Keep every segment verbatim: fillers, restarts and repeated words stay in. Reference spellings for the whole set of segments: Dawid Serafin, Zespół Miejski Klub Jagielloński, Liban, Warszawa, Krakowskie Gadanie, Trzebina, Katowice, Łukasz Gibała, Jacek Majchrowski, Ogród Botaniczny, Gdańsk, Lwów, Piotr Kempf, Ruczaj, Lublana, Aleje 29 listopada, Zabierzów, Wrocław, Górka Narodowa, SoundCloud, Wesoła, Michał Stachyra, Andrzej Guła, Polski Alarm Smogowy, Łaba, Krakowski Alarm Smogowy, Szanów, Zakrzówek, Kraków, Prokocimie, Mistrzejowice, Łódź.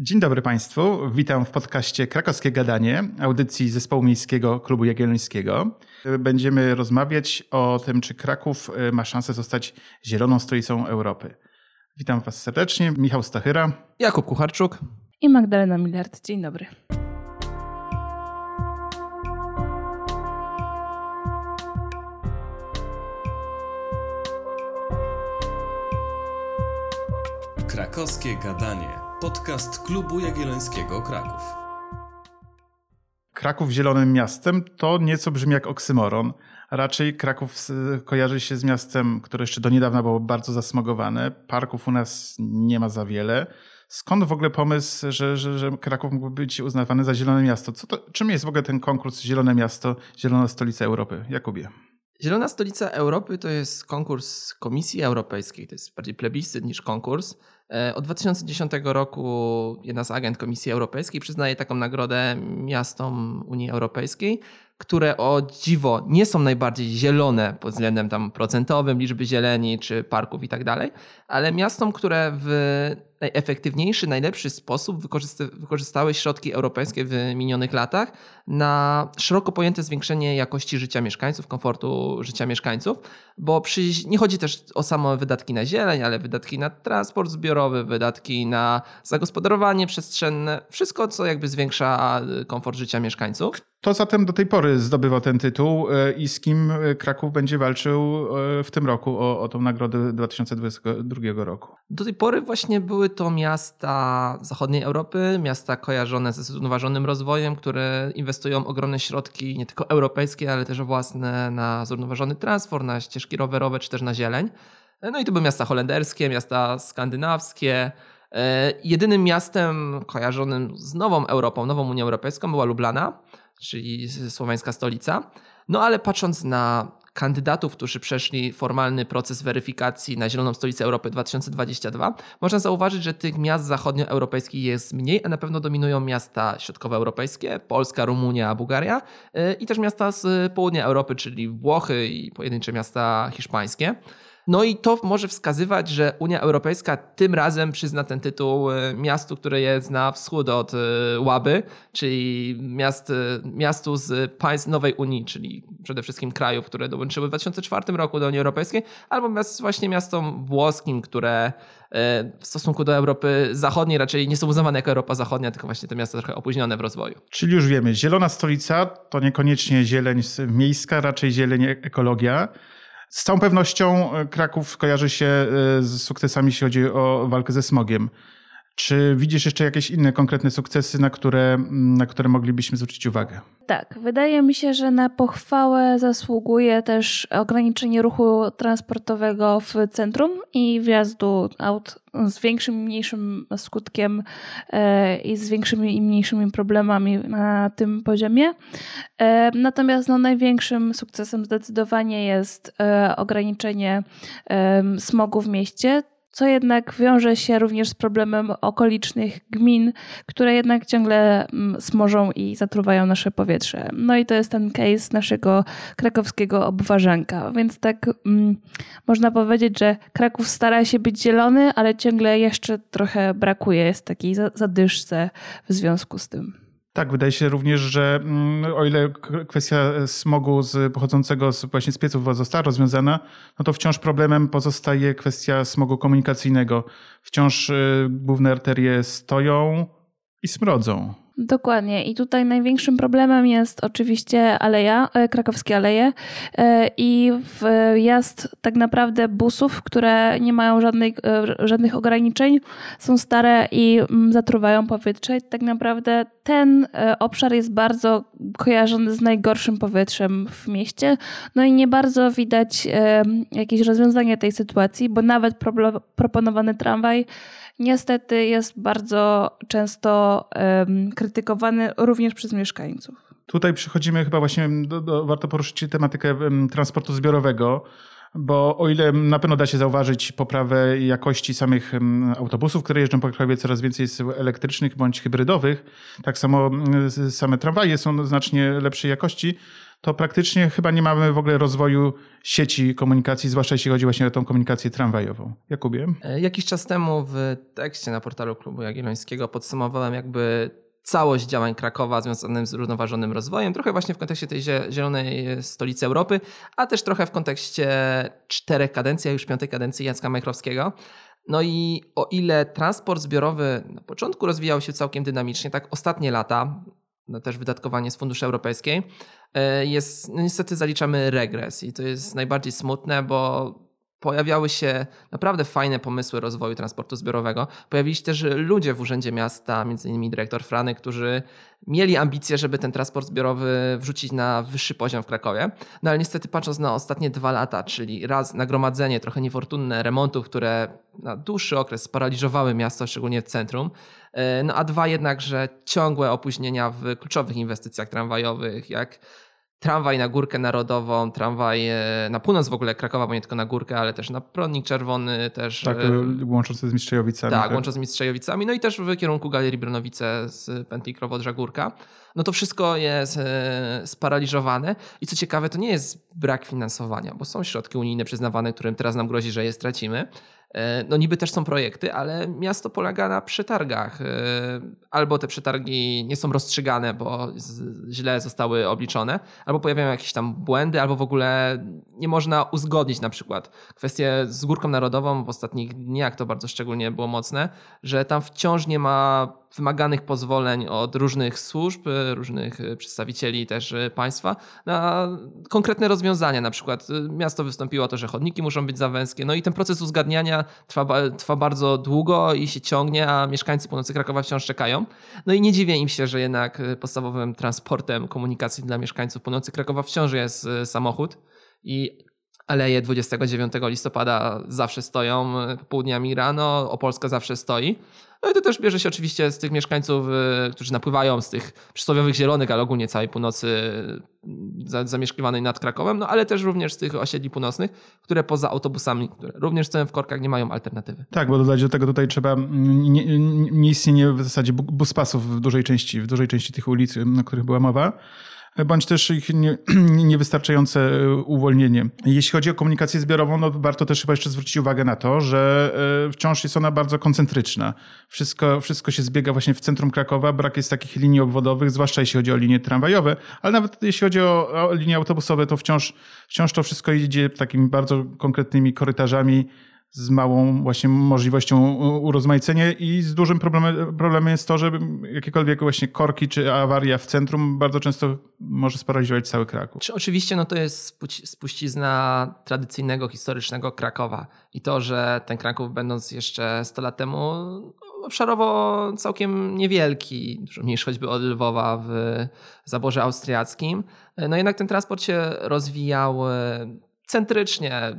Dzień dobry Państwu, witam w podcaście Krakowskie Gadanie, audycji Zespołu Miejskiego Klubu Jagiellońskiego. Będziemy rozmawiać o tym, czy Kraków ma szansę zostać zieloną stolicą Europy. Witam Was serdecznie, Michał Stachyra, Jakub Kucharczuk i Magdalena Miliard. Dzień dobry. Krakowskie Gadanie. Podcast Klubu Jagiellońskiego Kraków. Kraków zielonym miastem to nieco brzmi jak oksymoron. Raczej Kraków kojarzy się z miastem, które jeszcze do niedawna było bardzo zasmogowane. Parków u nas nie ma za wiele. Skąd w ogóle pomysł, że, że, że Kraków mógłby być uznawany za zielone miasto? Co to, czym jest w ogóle ten konkurs Zielone Miasto, Zielona Stolica Europy? Jakubie. Zielona Stolica Europy to jest konkurs Komisji Europejskiej. To jest bardziej plebiscyt niż konkurs. Od dwa tysiące dziesiątego roku jedna z agent Komisji Europejskiej przyznaje taką nagrodę miastom Unii Europejskiej, które o dziwo nie są najbardziej zielone pod względem tam procentowym, liczby zieleni czy parków i tak dalej, ale miastom, które w najefektywniejszy, najlepszy sposób wykorzystały środki europejskie w minionych latach na szeroko pojęte zwiększenie jakości życia mieszkańców, komfortu życia mieszkańców, bo przy, nie chodzi też o same wydatki na zieleń, ale wydatki na transport zbiorowy, wydatki na zagospodarowanie przestrzenne, wszystko co jakby zwiększa komfort życia mieszkańców. To zatem do tej pory zdobywa ten tytuł i z kim Kraków będzie walczył w tym roku o, o tą nagrodę dwa tysiące dwudziestego drugiego roku? Do tej pory właśnie były to miasta zachodniej Europy, miasta kojarzone ze zrównoważonym rozwojem, które inwestują ogromne środki, nie tylko europejskie, ale też własne na zrównoważony transport, na ścieżki rowerowe czy też na zieleń. No i to były miasta holenderskie, miasta skandynawskie. Jedynym miastem kojarzonym z nową Europą, nową Unią Europejską była Lublana, czyli słowiańska stolica. No ale patrząc na kandydatów, którzy przeszli formalny proces weryfikacji na Zieloną Stolicę Europy dwa tysiące dwudziestego drugiego, można zauważyć, że tych miast zachodnioeuropejskich jest mniej, a na pewno dominują miasta środkowoeuropejskie, Polska, Rumunia, Bułgaria i też miasta z południa Europy, czyli Włochy i pojedyncze miasta hiszpańskie. No i to może wskazywać, że Unia Europejska tym razem przyzna ten tytuł miastu, które jest na wschód od Łaby, czyli miast, miastu z państw Nowej Unii, czyli przede wszystkim krajów, które dołączyły w dwa tysiące czwartym roku do Unii Europejskiej, albo właśnie miastom włoskim, które w stosunku do Europy Zachodniej raczej nie są uznawane jako Europa Zachodnia, tylko właśnie te miasta trochę opóźnione w rozwoju. Czyli już wiemy, zielona stolica to niekoniecznie zieleń miejska, raczej zieleń ekologia. Z całą pewnością Kraków kojarzy się z sukcesami, jeśli chodzi o walkę ze smogiem. Czy widzisz jeszcze jakieś inne konkretne sukcesy, na które, na które moglibyśmy zwrócić uwagę? Tak, wydaje mi się, że na pochwałę zasługuje też ograniczenie ruchu transportowego w centrum i wjazdu aut z większym i mniejszym skutkiem i z większymi i mniejszymi problemami na tym poziomie. Natomiast no, największym sukcesem zdecydowanie jest ograniczenie smogu w mieście, co jednak wiąże się również z problemem okolicznych gmin, które jednak ciągle smożą i zatruwają nasze powietrze. No i to jest ten case naszego krakowskiego obwarzanka. Więc tak mm, można powiedzieć, że Kraków stara się być zielony, ale ciągle jeszcze trochę brakuje, jest takiej zadyszce w związku z tym. Tak, wydaje się również, że o ile kwestia smogu z, pochodzącego z, właśnie z pieców została rozwiązana, no to wciąż problemem pozostaje kwestia smogu komunikacyjnego. Wciąż główne arterie stoją i smrodzą. Dokładnie i tutaj największym problemem jest oczywiście aleja, krakowskie aleje i wjazd tak naprawdę busów, które nie mają żadnych, żadnych ograniczeń, są stare i zatruwają powietrze. Tak naprawdę ten obszar jest bardzo kojarzony z najgorszym powietrzem w mieście. No i nie bardzo widać jakieś rozwiązanie tej sytuacji, bo nawet pro, proponowany tramwaj niestety jest bardzo często um, krytykowany również przez mieszkańców. Tutaj przychodzimy chyba właśnie, do, do, warto poruszyć tematykę um, transportu zbiorowego, bo o ile na pewno da się zauważyć poprawę jakości samych um, autobusów, które jeżdżą po Krakowie, coraz więcej jest elektrycznych bądź hybrydowych, tak samo um, same tramwaje są znacznie lepszej jakości, to praktycznie chyba nie mamy w ogóle rozwoju sieci komunikacji, zwłaszcza jeśli chodzi właśnie o tą komunikację tramwajową. Jakubie? Jakiś czas temu w tekście na portalu Klubu Jagiellońskiego podsumowałem jakby całość działań Krakowa związanym z zrównoważonym rozwojem, trochę właśnie w kontekście tej zielonej stolicy Europy, a też trochę w kontekście czterech kadencji, a już piątej kadencji Jacka Majchrowskiego. No i o ile transport zbiorowy na początku rozwijał się całkiem dynamicznie, tak ostatnie lata, no też wydatkowanie z funduszy europejskiej, jest, no niestety zaliczamy regres i to jest najbardziej smutne, bo pojawiały się naprawdę fajne pomysły rozwoju transportu zbiorowego. Pojawili się też ludzie w Urzędzie Miasta, między innymi dyrektor Frany, którzy mieli ambicje, żeby ten transport zbiorowy wrzucić na wyższy poziom w Krakowie. No ale niestety patrząc na ostatnie dwa lata, czyli raz nagromadzenie trochę niefortunne remontów, które na dłuższy okres sparaliżowały miasto, szczególnie w centrum, no a dwa jednakże ciągłe opóźnienia w kluczowych inwestycjach tramwajowych, jak tramwaj na Górkę Narodową, tramwaj na północ w ogóle Krakowa, bo nie tylko na Górkę, ale też na Prądnik Czerwony. Też, tak, łącząc z Mistrzejowicami. Tak, tak, łącząc z Mistrzejowicami. No i też w kierunku Galerii Bronowice z pętli Krowodrza Górka. No to wszystko jest sparaliżowane i co ciekawe, to nie jest brak finansowania, bo są środki unijne przyznawane, którym teraz nam grozi, że je stracimy. No niby też są projekty, ale miasto polega na przetargach. Albo te przetargi nie są rozstrzygane, bo źle zostały obliczone, albo pojawiają jakieś tam błędy, albo w ogóle nie można uzgodnić na przykład. Kwestię z Górką Narodową w ostatnich dniach to bardzo szczególnie było mocne, że tam wciąż nie ma wymaganych pozwoleń od różnych służb, różnych przedstawicieli też państwa na konkretne rozwiązania. Na przykład miasto wystąpiło o to, że chodniki muszą być za węskie. No i ten proces uzgadniania trwa, trwa bardzo długo i się ciągnie, a mieszkańcy północy Krakowa wciąż czekają. No i nie dziwię im się, że jednak podstawowym transportem komunikacji dla mieszkańców północy Krakowa wciąż jest samochód i Aleje dwudziestego dziewiątego listopada zawsze stoją popołudniami rano, Opolska zawsze stoi. No i to też bierze się oczywiście z tych mieszkańców, którzy napływają z tych przysłowiowych zielonych, ale ogólnie całej północy zamieszkiwanej nad Krakowem, no ale też również z tych osiedli północnych, które poza autobusami, które również stoją w korkach, nie mają alternatywy. Tak, bo dodać do tego tutaj trzeba, nie, nie istnieje w zasadzie bus pasów w dużej części, w dużej części tych ulic, o których była mowa, bądź też ich nie, niewystarczające uwolnienie. Jeśli chodzi o komunikację zbiorową, no warto też chyba jeszcze zwrócić uwagę na to, że wciąż jest ona bardzo koncentryczna. Wszystko, wszystko się zbiega właśnie w centrum Krakowa, brak jest takich linii obwodowych, zwłaszcza jeśli chodzi o linie tramwajowe, ale nawet jeśli chodzi o, o linie autobusowe, to wciąż, wciąż to wszystko idzie takimi bardzo konkretnymi korytarzami, z małą właśnie możliwością urozmaicenia i z dużym problemem, problemem jest to, że jakiekolwiek właśnie korki czy awaria w centrum bardzo często może sparaliżować cały Kraków. Czy oczywiście no to jest spuścizna tradycyjnego, historycznego Krakowa i to, że ten Kraków będąc jeszcze sto lat temu obszarowo całkiem niewielki, dużo mniejszy choćby od Lwowa w zaborze austriackim, no jednak ten transport się rozwijał centrycznie,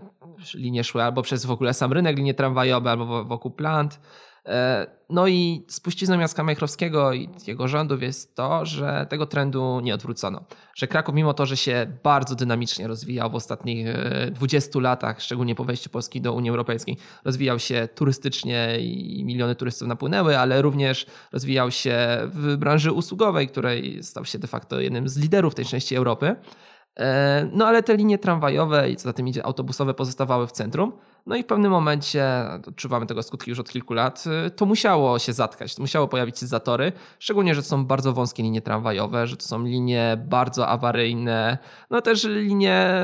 linie szły albo przez w ogóle sam rynek, linie tramwajowe, albo wokół plant. No i spuścizną Jacka Majchrowskiego i jego rządów jest to, że tego trendu nie odwrócono. Że Kraków, mimo to, że się bardzo dynamicznie rozwijał w ostatnich dwudziestu latach, szczególnie po wejściu Polski do Unii Europejskiej, rozwijał się turystycznie i miliony turystów napłynęły, ale również rozwijał się w branży usługowej, której stał się de facto jednym z liderów tej części Europy. No ale te linie tramwajowe i co za tym idzie autobusowe pozostawały w centrum. No i w pewnym momencie, odczuwamy tego skutki już od kilku lat, to musiało się zatkać, to musiało pojawić się zatory, szczególnie, że to są bardzo wąskie linie tramwajowe, że to są linie bardzo awaryjne, no też linie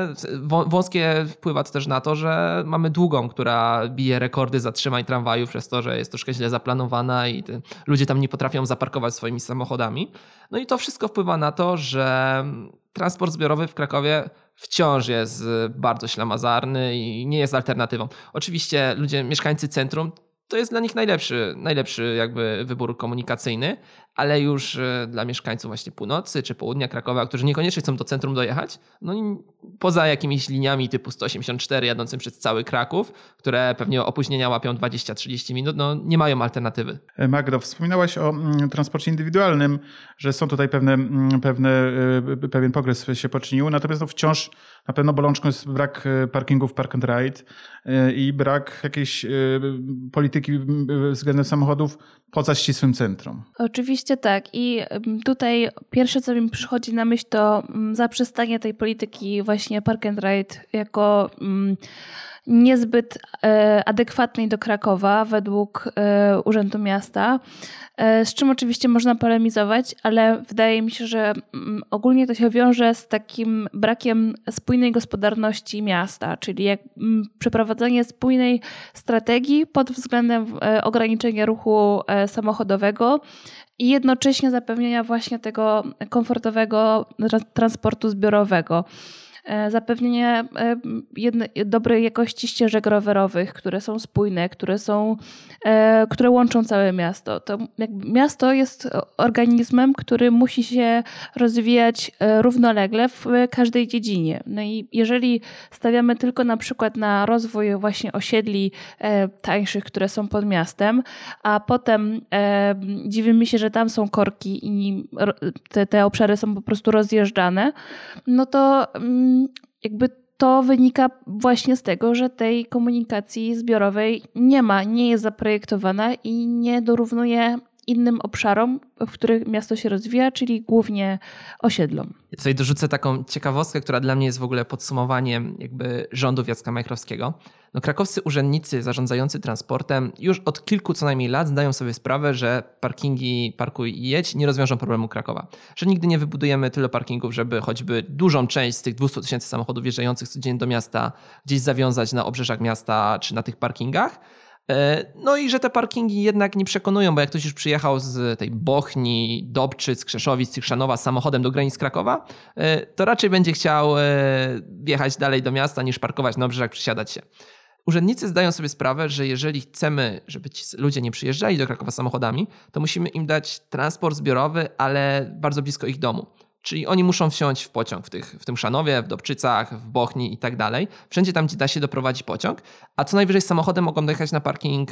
wąskie wpływa to też na to, że mamy długą, która bije rekordy zatrzymań tramwajów przez to, że jest troszkę źle zaplanowana i ludzie tam nie potrafią zaparkować swoimi samochodami. No i to wszystko wpływa na to, że transport zbiorowy w Krakowie wciąż jest bardzo ślamazarny i nie jest alternatywą. Oczywiście ludzie, mieszkańcy centrum, to jest dla nich najlepszy, najlepszy jakby wybór komunikacyjny, ale już dla mieszkańców właśnie północy czy południa Krakowa, którzy niekoniecznie chcą do centrum dojechać, no i poza jakimiś liniami typu sto osiemdziesiąt cztery jadącym przez cały Kraków, które pewnie opóźnienia łapią dwadzieścia do trzydziestu minut, no nie mają alternatywy. Magdo, wspominałaś o transporcie indywidualnym, że są tutaj pewne, pewne, pewien progres się poczynił, natomiast no wciąż na pewno bolączką jest brak parkingów park and ride i brak jakiejś polityki względem samochodów poza ścisłym centrum. Oczywiście oczywiście tak. I tutaj pierwsze, co mi przychodzi na myśl, to zaprzestanie tej polityki właśnie park and ride jako niezbyt adekwatnej do Krakowa według Urzędu Miasta, z czym oczywiście można polemizować, ale wydaje mi się, że ogólnie to się wiąże z takim brakiem spójnej gospodarności miasta, czyli jak przeprowadzenie spójnej strategii pod względem ograniczenia ruchu samochodowego i jednocześnie zapewnienia właśnie tego komfortowego transportu zbiorowego. Zapewnienie jednej, dobrej jakości ścieżek rowerowych, które są spójne, które, są, które łączą całe miasto. To miasto jest organizmem, który musi się rozwijać równolegle w każdej dziedzinie. No i jeżeli stawiamy tylko na przykład na rozwój właśnie osiedli tańszych, które są pod miastem, a potem dziwimy się, że tam są korki i te, te obszary są po prostu rozjeżdżane, no to jakby to wynika właśnie z tego, że tej komunikacji zbiorowej nie ma, nie jest zaprojektowana i nie dorównuje innym obszarom, w których miasto się rozwija, czyli głównie osiedlom. Ja tutaj dorzucę taką ciekawostkę, która dla mnie jest w ogóle podsumowaniem jakby rządów Jacka Majchrowskiego. No, krakowscy urzędnicy zarządzający transportem już od kilku co najmniej lat zdają sobie sprawę, że parkingi parkuj i jedź nie rozwiążą problemu Krakowa. Że nigdy nie wybudujemy tylu parkingów, żeby choćby dużą część z tych dwieście tysięcy samochodów wjeżdżających codziennie do miasta gdzieś zawiązać na obrzeżach miasta czy na tych parkingach. No i że te parkingi jednak nie przekonują, bo jak ktoś już przyjechał z tej Bochni, Dobczyc, Krzeszowic, tych Szanowa samochodem do granic Krakowa, to raczej będzie chciał jechać dalej do miasta niż parkować na obrzeżach, przesiadać się. Urzędnicy zdają sobie sprawę, że jeżeli chcemy, żeby ci ludzie nie przyjeżdżali do Krakowa samochodami, to musimy im dać transport zbiorowy, ale bardzo blisko ich domu. Czyli oni muszą wsiąść w pociąg w, tych, w tym Szanowie, w Dobczycach, w Bochni i tak dalej. Wszędzie tam, gdzie da się doprowadzić pociąg, a co najwyżej samochodem mogą dojechać na parking,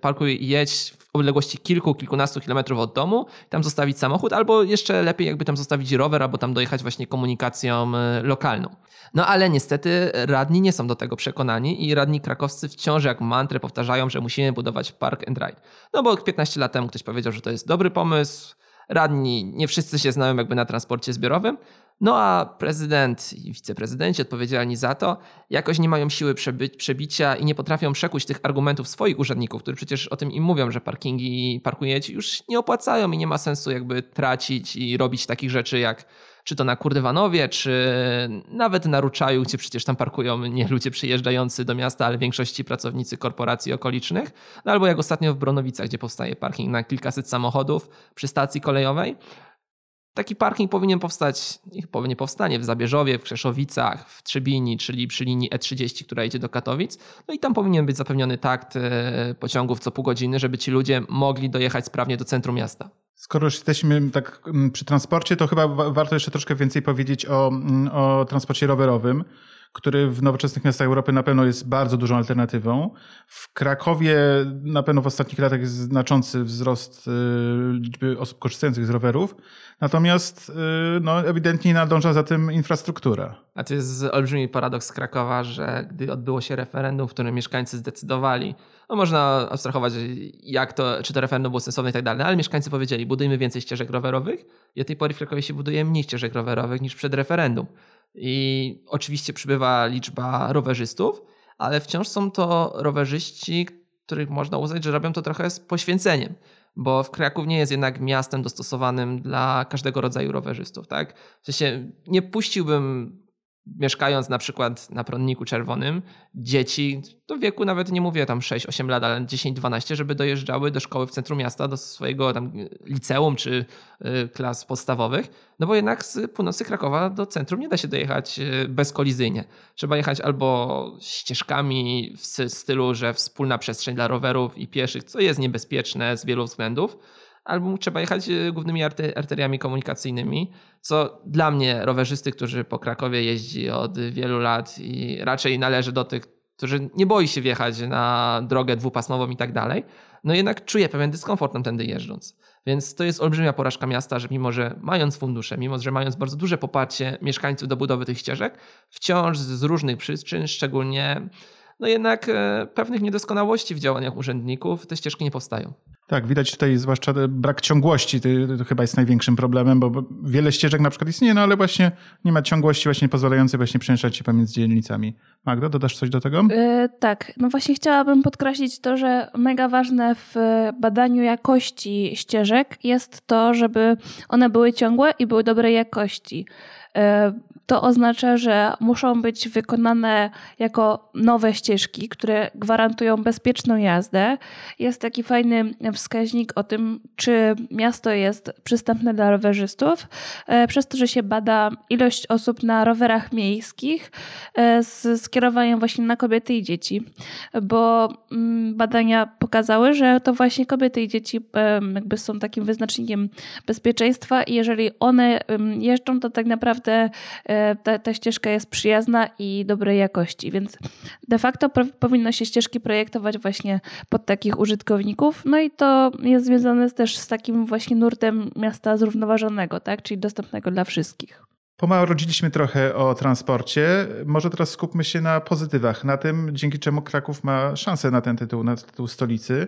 parkuj i jedź w odległości kilku, kilkunastu kilometrów od domu, tam zostawić samochód, albo jeszcze lepiej jakby tam zostawić rower, albo tam dojechać właśnie komunikacją lokalną. No ale niestety radni nie są do tego przekonani i radni krakowscy wciąż jak mantrę powtarzają, że musimy budować park and ride. No bo piętnaście lat temu ktoś powiedział, że to jest dobry pomysł, radni, nie wszyscy się znają jakby na transporcie zbiorowym, no a prezydent i wiceprezydenci odpowiedzialni za to jakoś nie mają siły przebyć, przebicia i nie potrafią przekuć tych argumentów swoich urzędników, którzy przecież o tym im mówią, że parkingi parkujecie już nie opłacają i nie ma sensu jakby tracić i robić takich rzeczy jak czy to na Kurdywanowie, czy nawet na Ruczaju, gdzie przecież tam parkują nie ludzie przyjeżdżający do miasta, ale w większości pracownicy korporacji okolicznych. No albo jak ostatnio w Bronowicach, gdzie powstaje parking na kilkaset samochodów przy stacji kolejowej. Taki parking powinien powstać, nie powstanie w Zabierzowie, w Krzeszowicach, w Trzebini, czyli przy linii E trzydzieści, która idzie do Katowic. No i tam powinien być zapewniony takt pociągów co pół godziny, żeby ci ludzie mogli dojechać sprawnie do centrum miasta. Skoro już jesteśmy tak przy transporcie, to chyba warto jeszcze troszkę więcej powiedzieć o, o transporcie rowerowym, który w nowoczesnych miastach Europy na pewno jest bardzo dużą alternatywą. W Krakowie na pewno w ostatnich latach jest znaczący wzrost liczby osób korzystających z rowerów, natomiast no, ewidentnie nadąża za tym infrastruktura. A to jest olbrzymi paradoks Krakowa, że gdy odbyło się referendum, w którym mieszkańcy zdecydowali, no można abstrahować, jak to, czy to referendum było sensowne i tak dalej, ale mieszkańcy powiedzieli, budujmy więcej ścieżek rowerowych i od tej pory w Krakowie się buduje mniej ścieżek rowerowych niż przed referendum. I oczywiście przybywa liczba rowerzystów, ale wciąż są to rowerzyści, których można uznać, że robią to trochę z poświęceniem, bo Kraków nie jest jednak miastem dostosowanym dla każdego rodzaju rowerzystów. Tak? W sensie nie puściłbym, mieszkając na przykład na Prądniku Czerwonym, dzieci do wieku nawet nie mówię tam sześć osiem lat, ale dziesięć dwanaście, żeby dojeżdżały do szkoły w centrum miasta, do swojego tam liceum czy klas podstawowych, no bo jednak z północy Krakowa do centrum nie da się dojechać bezkolizyjnie. Trzeba jechać albo ścieżkami w stylu, że wspólna przestrzeń dla rowerów i pieszych, co jest niebezpieczne z wielu względów, albo trzeba jechać głównymi arteriami komunikacyjnymi, co dla mnie rowerzysty, którzy po Krakowie jeździ od wielu lat i raczej należy do tych, którzy nie boi się wjechać na drogę dwupasmową i tak dalej, no jednak czuje pewien dyskomfort tam tędy jeżdżąc. Więc to jest olbrzymia porażka miasta, że mimo, że mając fundusze, mimo, że mając bardzo duże poparcie mieszkańców do budowy tych ścieżek, wciąż z różnych przyczyn, szczególnie no jednak pewnych niedoskonałości w działaniach urzędników, te ścieżki nie powstają. Tak, widać tutaj zwłaszcza brak ciągłości, to chyba jest największym problemem, bo wiele ścieżek na przykład istnieje, no ale właśnie nie ma ciągłości właśnie pozwalającej właśnie przemieszczać się pomiędzy dzielnicami. Magda, dodasz coś do tego? Yy, tak, no właśnie chciałabym podkreślić to, że mega ważne w badaniu jakości ścieżek jest to, żeby one były ciągłe i były dobrej jakości. Yy, to oznacza, że muszą być wykonane jako nowe ścieżki, które gwarantują bezpieczną jazdę. Jest taki fajny wskaźnik o tym, czy miasto jest przystępne dla rowerzystów, przez to, że się bada ilość osób na rowerach miejskich z skierowaniem właśnie na kobiety i dzieci, bo badania pokazały, że to właśnie kobiety i dzieci jakby są takim wyznacznikiem bezpieczeństwa i jeżeli one jeżdżą, to tak naprawdę Ta, ta ścieżka jest przyjazna i dobrej jakości, więc de facto pro, powinno się ścieżki projektować właśnie pod takich użytkowników. No i to jest związane też z takim właśnie nurtem miasta zrównoważonego, tak? Czyli dostępnego dla wszystkich. Pomału rodziliśmy trochę o transporcie. Może teraz skupmy się na pozytywach, na tym, dzięki czemu Kraków ma szansę na ten tytuł, na tytuł stolicy.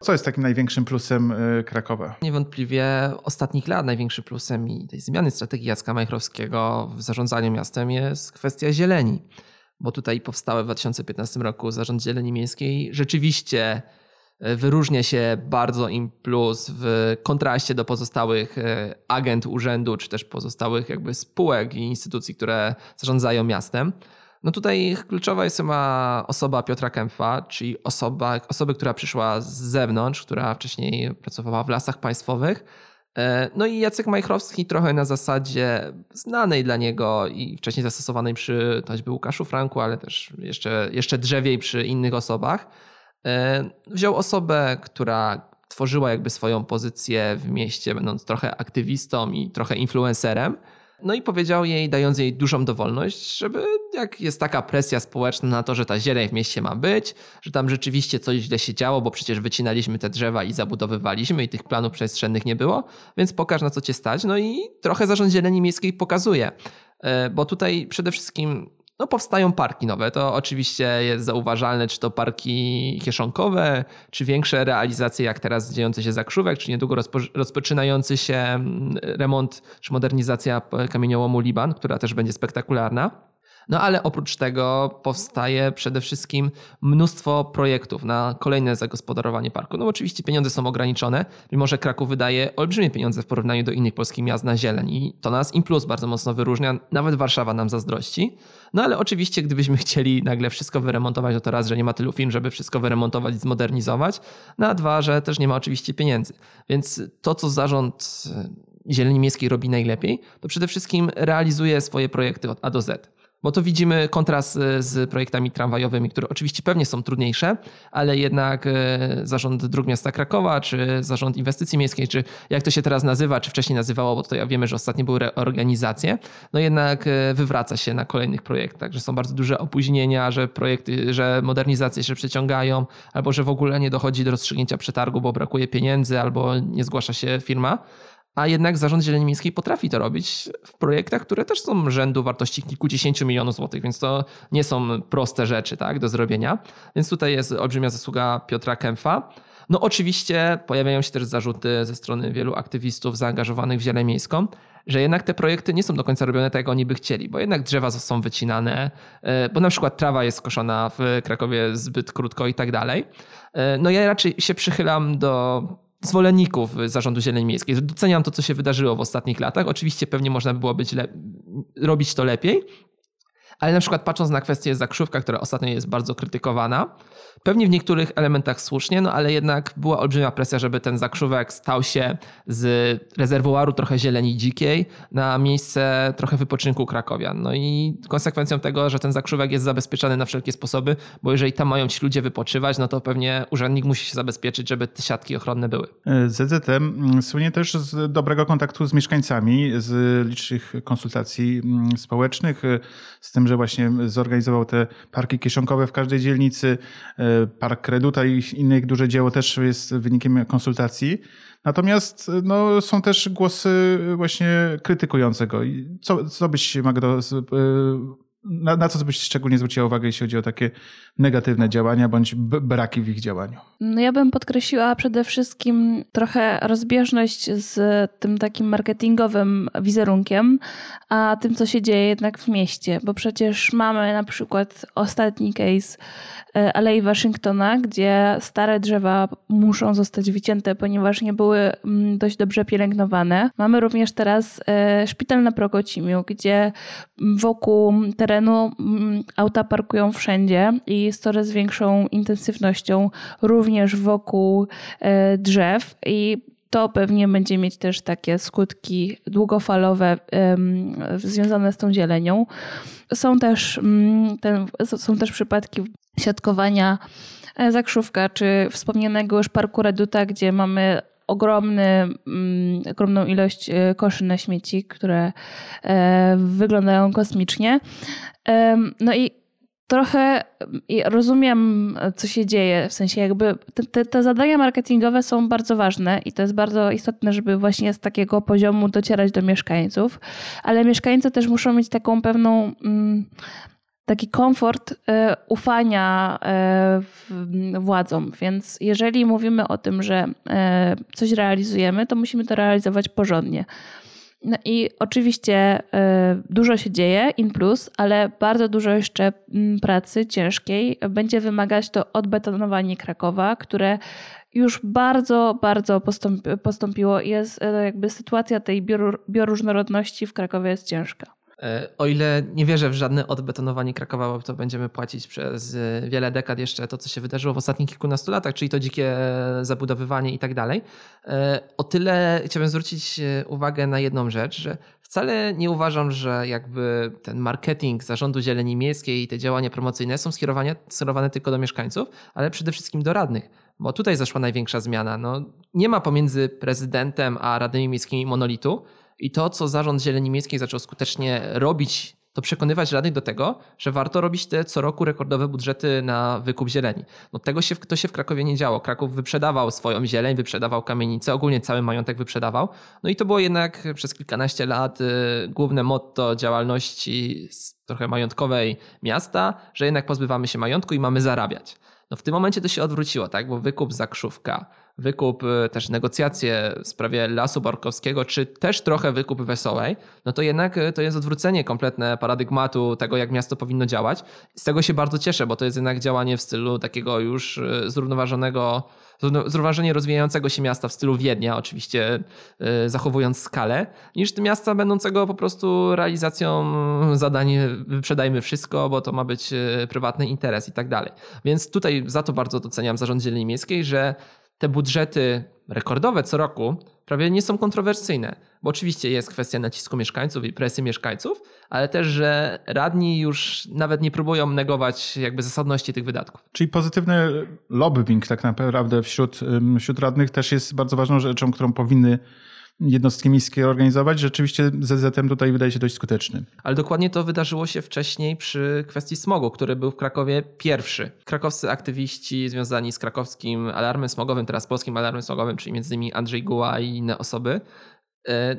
Co jest takim największym plusem Krakowa? Niewątpliwie ostatnich lat największym plusem i tej zmiany strategii Jacka Majchrowskiego w zarządzaniu miastem jest kwestia zieleni. Bo tutaj powstałe w dwa tysiące piętnastym roku Zarząd Zieleni Miejskiej rzeczywiście wyróżnia się bardzo im plus w kontraście do pozostałych agent urzędu, czy też pozostałych jakby spółek i instytucji, które zarządzają miastem. No tutaj kluczowa jest sama osoba Piotra Kempfa, czyli osoba, osoby, która przyszła z zewnątrz, która wcześniej pracowała w Lasach Państwowych. No i Jacek Majchrowski trochę na zasadzie znanej dla niego i wcześniej zastosowanej przy choćby Łukaszu Franku, ale też jeszcze, jeszcze drzewiej przy innych osobach. Wziął osobę, która tworzyła jakby swoją pozycję w mieście, będąc trochę aktywistą i trochę influencerem. No i powiedział jej, dając jej dużą dowolność, żeby jak jest taka presja społeczna na to, że ta zieleń w mieście ma być, że tam rzeczywiście coś źle się działo, bo przecież wycinaliśmy te drzewa i zabudowywaliśmy i tych planów przestrzennych nie było, więc pokaż, na co cię stać. No i trochę Zarząd Zieleni Miejskiej pokazuje, bo tutaj przede wszystkim no, powstają parki nowe. To oczywiście jest zauważalne, czy to parki kieszonkowe, czy większe realizacje, jak teraz dziejący się Zakrzówek, czy niedługo rozpo- rozpoczynający się remont, czy modernizacja kamieniołomu Liban, która też będzie spektakularna. No ale oprócz tego powstaje przede wszystkim mnóstwo projektów na kolejne zagospodarowanie parku. No oczywiście pieniądze są ograniczone, mimo że Kraków wydaje olbrzymie pieniądze w porównaniu do innych polskich miast na zieleń i to nas im plus bardzo mocno wyróżnia, nawet Warszawa nam zazdrości. No ale oczywiście gdybyśmy chcieli nagle wszystko wyremontować, no to raz, że nie ma tylu firm, żeby wszystko wyremontować i zmodernizować, no a dwa, że też nie ma oczywiście pieniędzy. Więc to, co Zarząd Zieleni Miejskiej robi najlepiej, to przede wszystkim realizuje swoje projekty od A do Z. Bo to widzimy kontrast z projektami tramwajowymi, które oczywiście pewnie są trudniejsze, ale jednak Zarząd Dróg Miasta Krakowa, czy Zarząd Inwestycji Miejskiej, czy jak to się teraz nazywa, czy wcześniej nazywało, bo tutaj wiemy, że ostatnio były reorganizacje, no jednak wywraca się na kolejnych projektach, że są bardzo duże opóźnienia, że projekty, że modernizacje się przeciągają, albo że w ogóle nie dochodzi do rozstrzygnięcia przetargu, bo brakuje pieniędzy, albo nie zgłasza się firma. A jednak Zarząd Zieleni Miejskiej potrafi to robić w projektach, które też są rzędu wartości kilkudziesięciu milionów złotych, więc to nie są proste rzeczy, tak, do zrobienia. Więc tutaj jest olbrzymia zasługa Piotra Kempfa. No oczywiście pojawiają się też zarzuty ze strony wielu aktywistów zaangażowanych w zieleń miejską, że jednak te projekty nie są do końca robione tak, jak oni by chcieli, bo jednak drzewa są wycinane, bo na przykład trawa jest koszona w Krakowie zbyt krótko i tak dalej. No ja raczej się przychylam do zwolenników Zarządu Zieleni Miejskiej. Doceniam to, co się wydarzyło w ostatnich latach. Oczywiście pewnie można było być le- robić to lepiej, ale na przykład patrząc na kwestię Zakrzówka, która ostatnio jest bardzo krytykowana, pewnie w niektórych elementach słusznie, no ale jednak była olbrzymia presja, żeby ten Zakrzówek stał się z rezerwuaru trochę zieleni dzikiej na miejsce trochę wypoczynku krakowian. No i konsekwencją tego, że ten Zakrzówek jest zabezpieczany na wszelkie sposoby, bo jeżeli tam mają ci ludzie wypoczywać, no to pewnie urzędnik musi się zabezpieczyć, żeby te siatki ochronne były. Z Z M słynie też z dobrego kontaktu z mieszkańcami, z licznych konsultacji społecznych, z tym, że właśnie zorganizował te parki kieszonkowe w każdej dzielnicy. Park Reduta i inne duże dzieło też jest wynikiem konsultacji. Natomiast no, są też głosy właśnie krytykujące go. Co, co byś, Magdo, Na, na co byś szczególnie zwróciła uwagę, jeśli chodzi o takie negatywne działania bądź braki w ich działaniu? No ja bym podkreśliła przede wszystkim trochę rozbieżność z tym takim marketingowym wizerunkiem, a tym, co się dzieje jednak w mieście. Bo przecież mamy na przykład ostatni case Alei Waszyngtona, gdzie stare drzewa muszą zostać wycięte, ponieważ nie były dość dobrze pielęgnowane. Mamy również teraz szpital na Prokocimiu, gdzie wokół terenu auta parkują wszędzie i z coraz większą intensywnością również wokół drzew i to pewnie będzie mieć też takie skutki długofalowe związane z tą zielenią. Są też, ten, są też przypadki siatkowania Zakrzówka czy wspomnianego już parku Reduta, gdzie mamy Ogromny, ogromną ilość koszy na śmieci, które wyglądają kosmicznie. No i trochę rozumiem, co się dzieje, w sensie jakby te, te zadania marketingowe są bardzo ważne i to jest bardzo istotne, żeby właśnie z takiego poziomu docierać do mieszkańców, ale mieszkańcy też muszą mieć taką pewną... taki komfort y, ufania y, władzom. Więc jeżeli mówimy o tym, że y, coś realizujemy, to musimy to realizować porządnie. No i oczywiście y, dużo się dzieje, in plus, ale bardzo dużo jeszcze pracy ciężkiej będzie wymagać to odbetonowanie Krakowa, które już bardzo, bardzo postąpi, postąpiło. Jest y, jakby sytuacja tej bior- bioróżnorodności w Krakowie jest ciężka. O ile nie wierzę w żadne odbetonowanie Krakowa, bo to będziemy płacić przez wiele dekad jeszcze to, co się wydarzyło w ostatnich kilkunastu latach, czyli to dzikie zabudowywanie i tak dalej. O tyle chciałbym zwrócić uwagę na jedną rzecz, że wcale nie uważam, że jakby ten marketing Zarządu Zieleni Miejskiej i te działania promocyjne są skierowane, skierowane tylko do mieszkańców, ale przede wszystkim do radnych. Bo tutaj zaszła największa zmiana. No, nie ma pomiędzy prezydentem a radnymi miejskimi monolitu. I to, co Zarząd Zieleni Miejskiej zaczął skutecznie robić, to przekonywać radnych do tego, że warto robić te co roku rekordowe budżety na wykup zieleni. No tego się, to się w Krakowie nie działo. Kraków wyprzedawał swoją zieleń, wyprzedawał kamienice, ogólnie cały majątek wyprzedawał. No i to było jednak przez kilkanaście lat główne motto działalności trochę majątkowej miasta, że jednak pozbywamy się majątku i mamy zarabiać. No w tym momencie to się odwróciło, tak? Bo wykup Zakrzówka, wykup, też negocjacje w sprawie Lasu Borkowskiego, czy też trochę wykup Wesołej, no to jednak to jest odwrócenie kompletne paradygmatu tego, jak miasto powinno działać. Z tego się bardzo cieszę, bo to jest jednak działanie w stylu takiego już zrównoważonego, zrównoważenie rozwijającego się miasta w stylu Wiednia, oczywiście zachowując skalę, niż miasta będącego po prostu realizacją zadań wyprzedajmy wszystko, bo to ma być prywatny interes i tak dalej. Więc tutaj za to bardzo doceniam Zarząd Zieleni Miejskiej, że te budżety rekordowe co roku prawie nie są kontrowersyjne, bo oczywiście jest kwestia nacisku mieszkańców i presji mieszkańców, ale też, że radni już nawet nie próbują negować jakby zasadności tych wydatków. Czyli pozytywny lobbying tak naprawdę wśród, wśród radnych też jest bardzo ważną rzeczą, którą powinny jednostki miejskie organizować. Rzeczywiście Z Z M tutaj wydaje się dość skuteczny. Ale dokładnie to wydarzyło się wcześniej przy kwestii smogu, który był w Krakowie pierwszy. Krakowscy aktywiści związani z krakowskim alarmem smogowym, teraz polskim alarmem smogowym, czyli między innymi Andrzej Guła i inne osoby,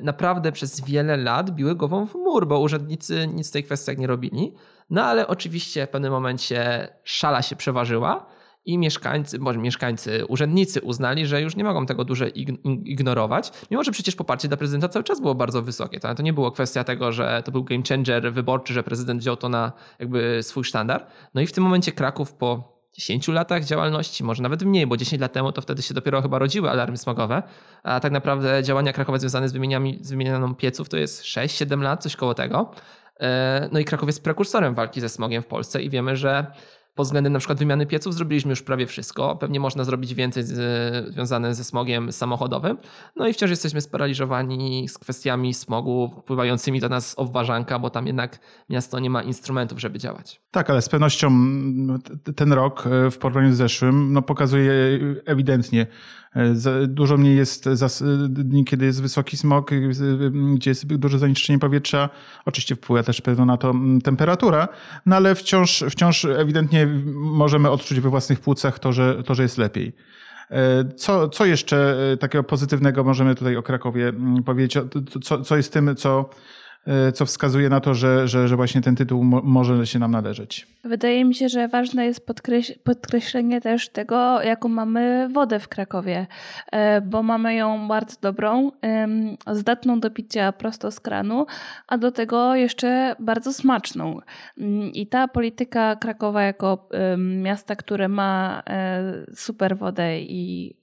naprawdę przez wiele lat biły głową w mur, bo urzędnicy nic w tej kwestiach nie robili. No ale oczywiście w pewnym momencie szala się przeważyła i mieszkańcy, może mieszkańcy, urzędnicy uznali, że już nie mogą tego dłużej ignorować, mimo że przecież poparcie dla prezydenta cały czas było bardzo wysokie. To nie było kwestia tego, że to był game changer wyborczy, że prezydent wziął to na jakby swój sztandar. No i w tym momencie Kraków po dziesięciu latach działalności, może nawet mniej, bo dziesięć lat temu to wtedy się dopiero chyba rodziły alarmy smogowe, a tak naprawdę działania Krakowa związane z, z wymienianą pieców to jest sześć siedem lat, coś koło tego. No i Kraków jest prekursorem walki ze smogiem w Polsce i wiemy, że pod względem na przykład wymiany pieców zrobiliśmy już prawie wszystko. Pewnie można zrobić więcej z, związane ze smogiem samochodowym. No i wciąż jesteśmy sparaliżowani z kwestiami smogu wpływającymi do nas z obwarzanka, bo tam jednak miasto nie ma instrumentów, żeby działać. Tak, ale z pewnością ten rok w porównaniu z zeszłym no, pokazuje ewidentnie. Dużo mniej jest dni, kiedy jest wysoki smog, gdzie jest duże zanieczyszczenie powietrza. Oczywiście wpływa też pewno na to temperatura, no ale wciąż, wciąż ewidentnie możemy odczuć we własnych płucach to, że, to, że jest lepiej. Co, co jeszcze takiego pozytywnego możemy tutaj o Krakowie powiedzieć? Co, co jest tym, co, co wskazuje na to, że, że, że właśnie ten tytuł mo- może się nam należeć. Wydaje mi się, że ważne jest podkreś- podkreślenie też tego, jaką mamy wodę w Krakowie, bo mamy ją bardzo dobrą, zdatną do picia prosto z kranu, a do tego jeszcze bardzo smaczną. I ta polityka Krakowa jako miasta, które ma super wodę i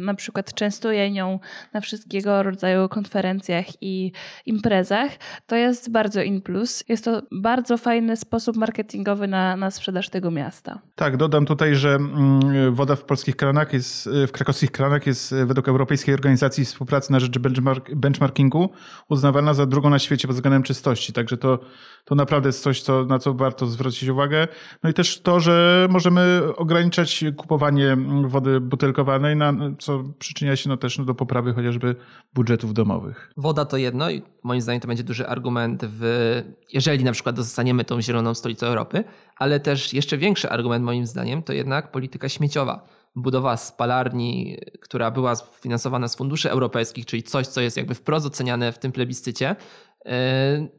na przykład częstuje nią na wszystkiego rodzaju konferencjach i imprezach, to jest bardzo in plus. Jest to bardzo fajny sposób marketingowy na, na sprzedaż tego miasta. Tak, dodam tutaj, że woda w polskich kranach jest, w krakowskich kranach jest według Europejskiej Organizacji Współpracy na rzecz benchmark, benchmarkingu uznawana za drugą na świecie pod względem czystości. Także to, to naprawdę jest coś, co, na co warto zwrócić uwagę. No i też to, że możemy ograniczać kupowanie wody butelkowanej, na, co przyczynia się no też no do poprawy chociażby budżetów domowych. Woda to jedno i moim zdaniem to będzie duży argument, w, jeżeli na przykład dostaniemy tą zieloną stolicę Europy, ale też jeszcze większy argument moim zdaniem to jednak polityka śmieciowa. Budowa spalarni, która była finansowana z funduszy europejskich, czyli coś, co jest jakby wprost oceniane w tym plebiscycie,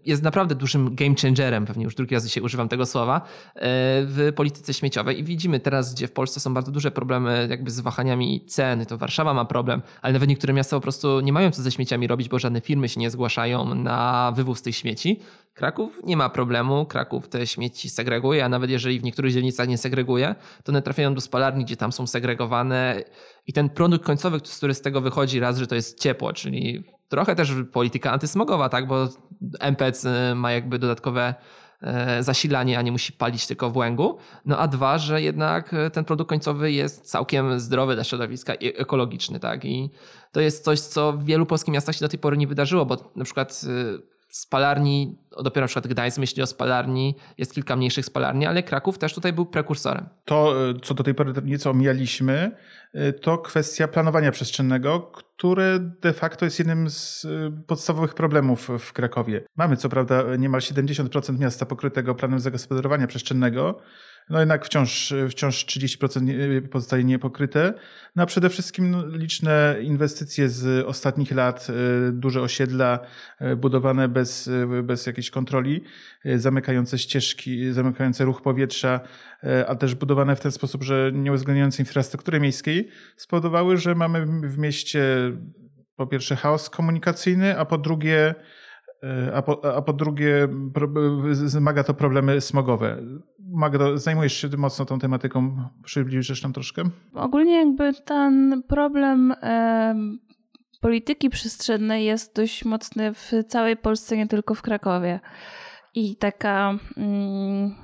jest naprawdę dużym game changerem, pewnie już drugi raz dzisiaj używam tego słowa, w polityce śmieciowej. I widzimy teraz, gdzie w Polsce są bardzo duże problemy jakby z wahaniami cen, to Warszawa ma problem, ale nawet niektóre miasta po prostu nie mają co ze śmieciami robić, bo żadne firmy się nie zgłaszają na wywóz tych śmieci. Kraków nie ma problemu, Kraków te śmieci segreguje, a nawet jeżeli w niektórych dzielnicach nie segreguje, to one trafiają do spalarni, gdzie tam są segregowane i ten produkt końcowy, który z tego wychodzi, raz, że to jest ciepło, czyli trochę też polityka antysmogowa, tak, bo M P C ma jakby dodatkowe zasilanie, a nie musi palić tylko w łęgu. No a dwa, że jednak ten produkt końcowy jest całkiem zdrowy dla środowiska i ekologiczny, tak, i to jest coś, co w wielu polskich miastach się do tej pory nie wydarzyło, bo na przykład spalarni, dopiero na przykład Gdańsk myśli o spalarni, jest kilka mniejszych spalarni, ale Kraków też tutaj był prekursorem. To, co do tej pory nieco omijaliśmy, to kwestia planowania przestrzennego, które de facto jest jednym z podstawowych problemów w Krakowie. Mamy co prawda niemal siedemdziesiąt procent miasta pokrytego planem zagospodarowania przestrzennego, no jednak wciąż, wciąż trzydzieści procent pozostaje niepokryte. No a przede wszystkim liczne inwestycje z ostatnich lat, duże osiedla budowane bez, bez jakiejś kontroli, zamykające ścieżki, zamykające ruch powietrza, a też budowane w ten sposób, że nie uwzględniające infrastruktury miejskiej, spowodowały, że mamy w mieście po pierwsze chaos komunikacyjny, a po drugie, a po, a po drugie zmaga to problemy smogowe. Magdo, zajmujesz się mocno tą tematyką, przybliżysz nam troszkę? Ogólnie jakby ten problem y- polityki przestrzennej jest dość mocny w całej Polsce, nie tylko w Krakowie. I taka mm,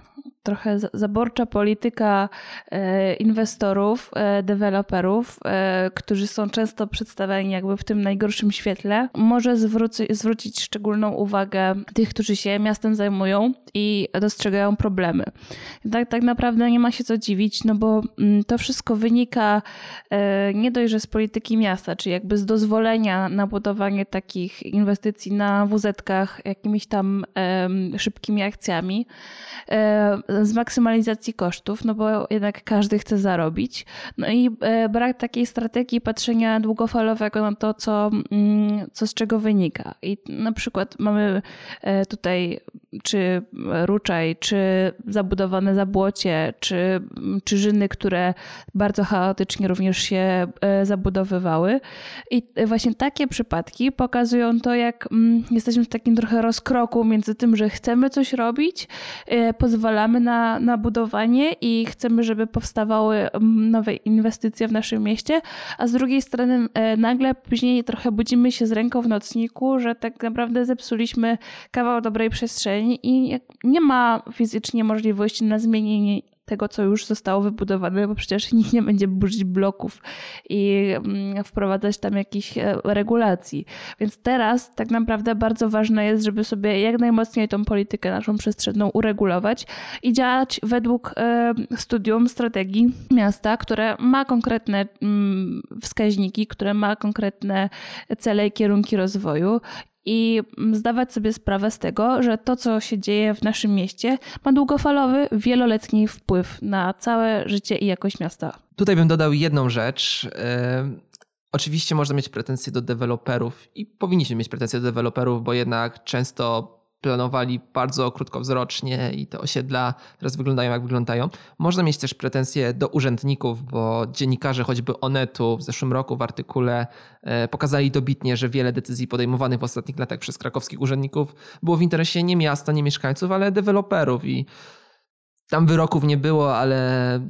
trochę zaborcza polityka e, inwestorów, e, deweloperów, e, którzy są często przedstawiani jakby w tym najgorszym świetle, może zwróci, zwrócić szczególną uwagę tych, którzy się miastem zajmują i dostrzegają problemy. Tak, tak naprawdę nie ma się co dziwić, no bo mm, to wszystko wynika e, nie dość, że z polityki miasta, czyli jakby z dozwolenia na budowanie takich inwestycji na wuzetkach, jakimiś tam e, szybkimi akcjami, z maksymalizacji kosztów, no bo jednak każdy chce zarobić. No i brak takiej strategii patrzenia długofalowego na to, co, co z czego wynika. I na przykład mamy tutaj czy Ruczaj, czy zabudowane Zabłocie, czy Czyżyny, które bardzo chaotycznie również się zabudowywały. I właśnie takie przypadki pokazują to, jak jesteśmy w takim trochę rozkroku między tym, że chcemy coś robić, pozwalamy na, na budowanie i chcemy, żeby powstawały nowe inwestycje w naszym mieście, a z drugiej strony nagle później trochę budzimy się z ręką w nocniku, że tak naprawdę zepsuliśmy kawał dobrej przestrzeni i nie ma fizycznie możliwości na zmienienie tego, co już zostało wybudowane, bo przecież nikt nie będzie burzyć bloków i wprowadzać tam jakichś regulacji. Więc teraz tak naprawdę bardzo ważne jest, żeby sobie jak najmocniej tą politykę naszą przestrzenną uregulować i działać według studium strategii miasta, które ma konkretne wskaźniki, które ma konkretne cele i kierunki rozwoju. I zdawać sobie sprawę z tego, że to, co się dzieje w naszym mieście, ma długofalowy, wieloletni wpływ na całe życie i jakość miasta. Tutaj bym dodał jedną rzecz. Oczywiście można mieć pretensje do deweloperów i powinniśmy mieć pretensje do deweloperów, bo jednak często planowali bardzo krótkowzrocznie i te osiedla teraz wyglądają jak wyglądają. Można mieć też pretensje do urzędników, bo dziennikarze choćby Onetu w zeszłym roku w artykule pokazali dobitnie, że wiele decyzji podejmowanych w ostatnich latach przez krakowskich urzędników było w interesie nie miasta, nie mieszkańców, ale deweloperów i tam wyroków nie było, ale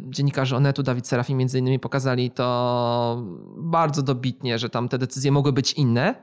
dziennikarze Onetu, Dawid Serafin między innymi pokazali to bardzo dobitnie, że tam te decyzje mogły być inne.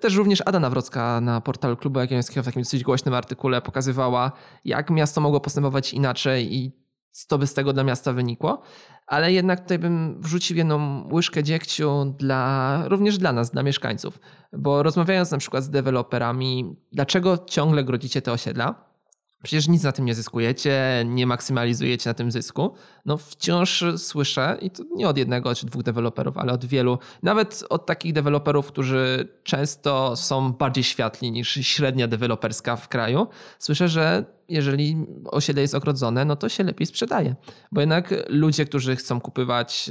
Też również Ada Nawrocka na portalu Klubu Jagiellońskiego w takim dosyć głośnym artykule pokazywała, jak miasto mogło postępować inaczej i co by z tego dla miasta wynikło. Ale jednak tutaj bym wrzucił jedną łyżkę dziegciu dla, również dla nas, dla mieszkańców. Bo rozmawiając na przykład z deweloperami, dlaczego ciągle grodzicie te osiedla? Przecież nic na tym nie zyskujecie, nie maksymalizujecie na tym zysku. No wciąż słyszę, i to nie od jednego czy dwóch deweloperów, ale od wielu, nawet od takich deweloperów, którzy często są bardziej światli niż średnia deweloperska w kraju, słyszę, że jeżeli osiedle jest ogrodzone, no to się lepiej sprzedaje. Bo jednak ludzie, którzy chcą kupywać,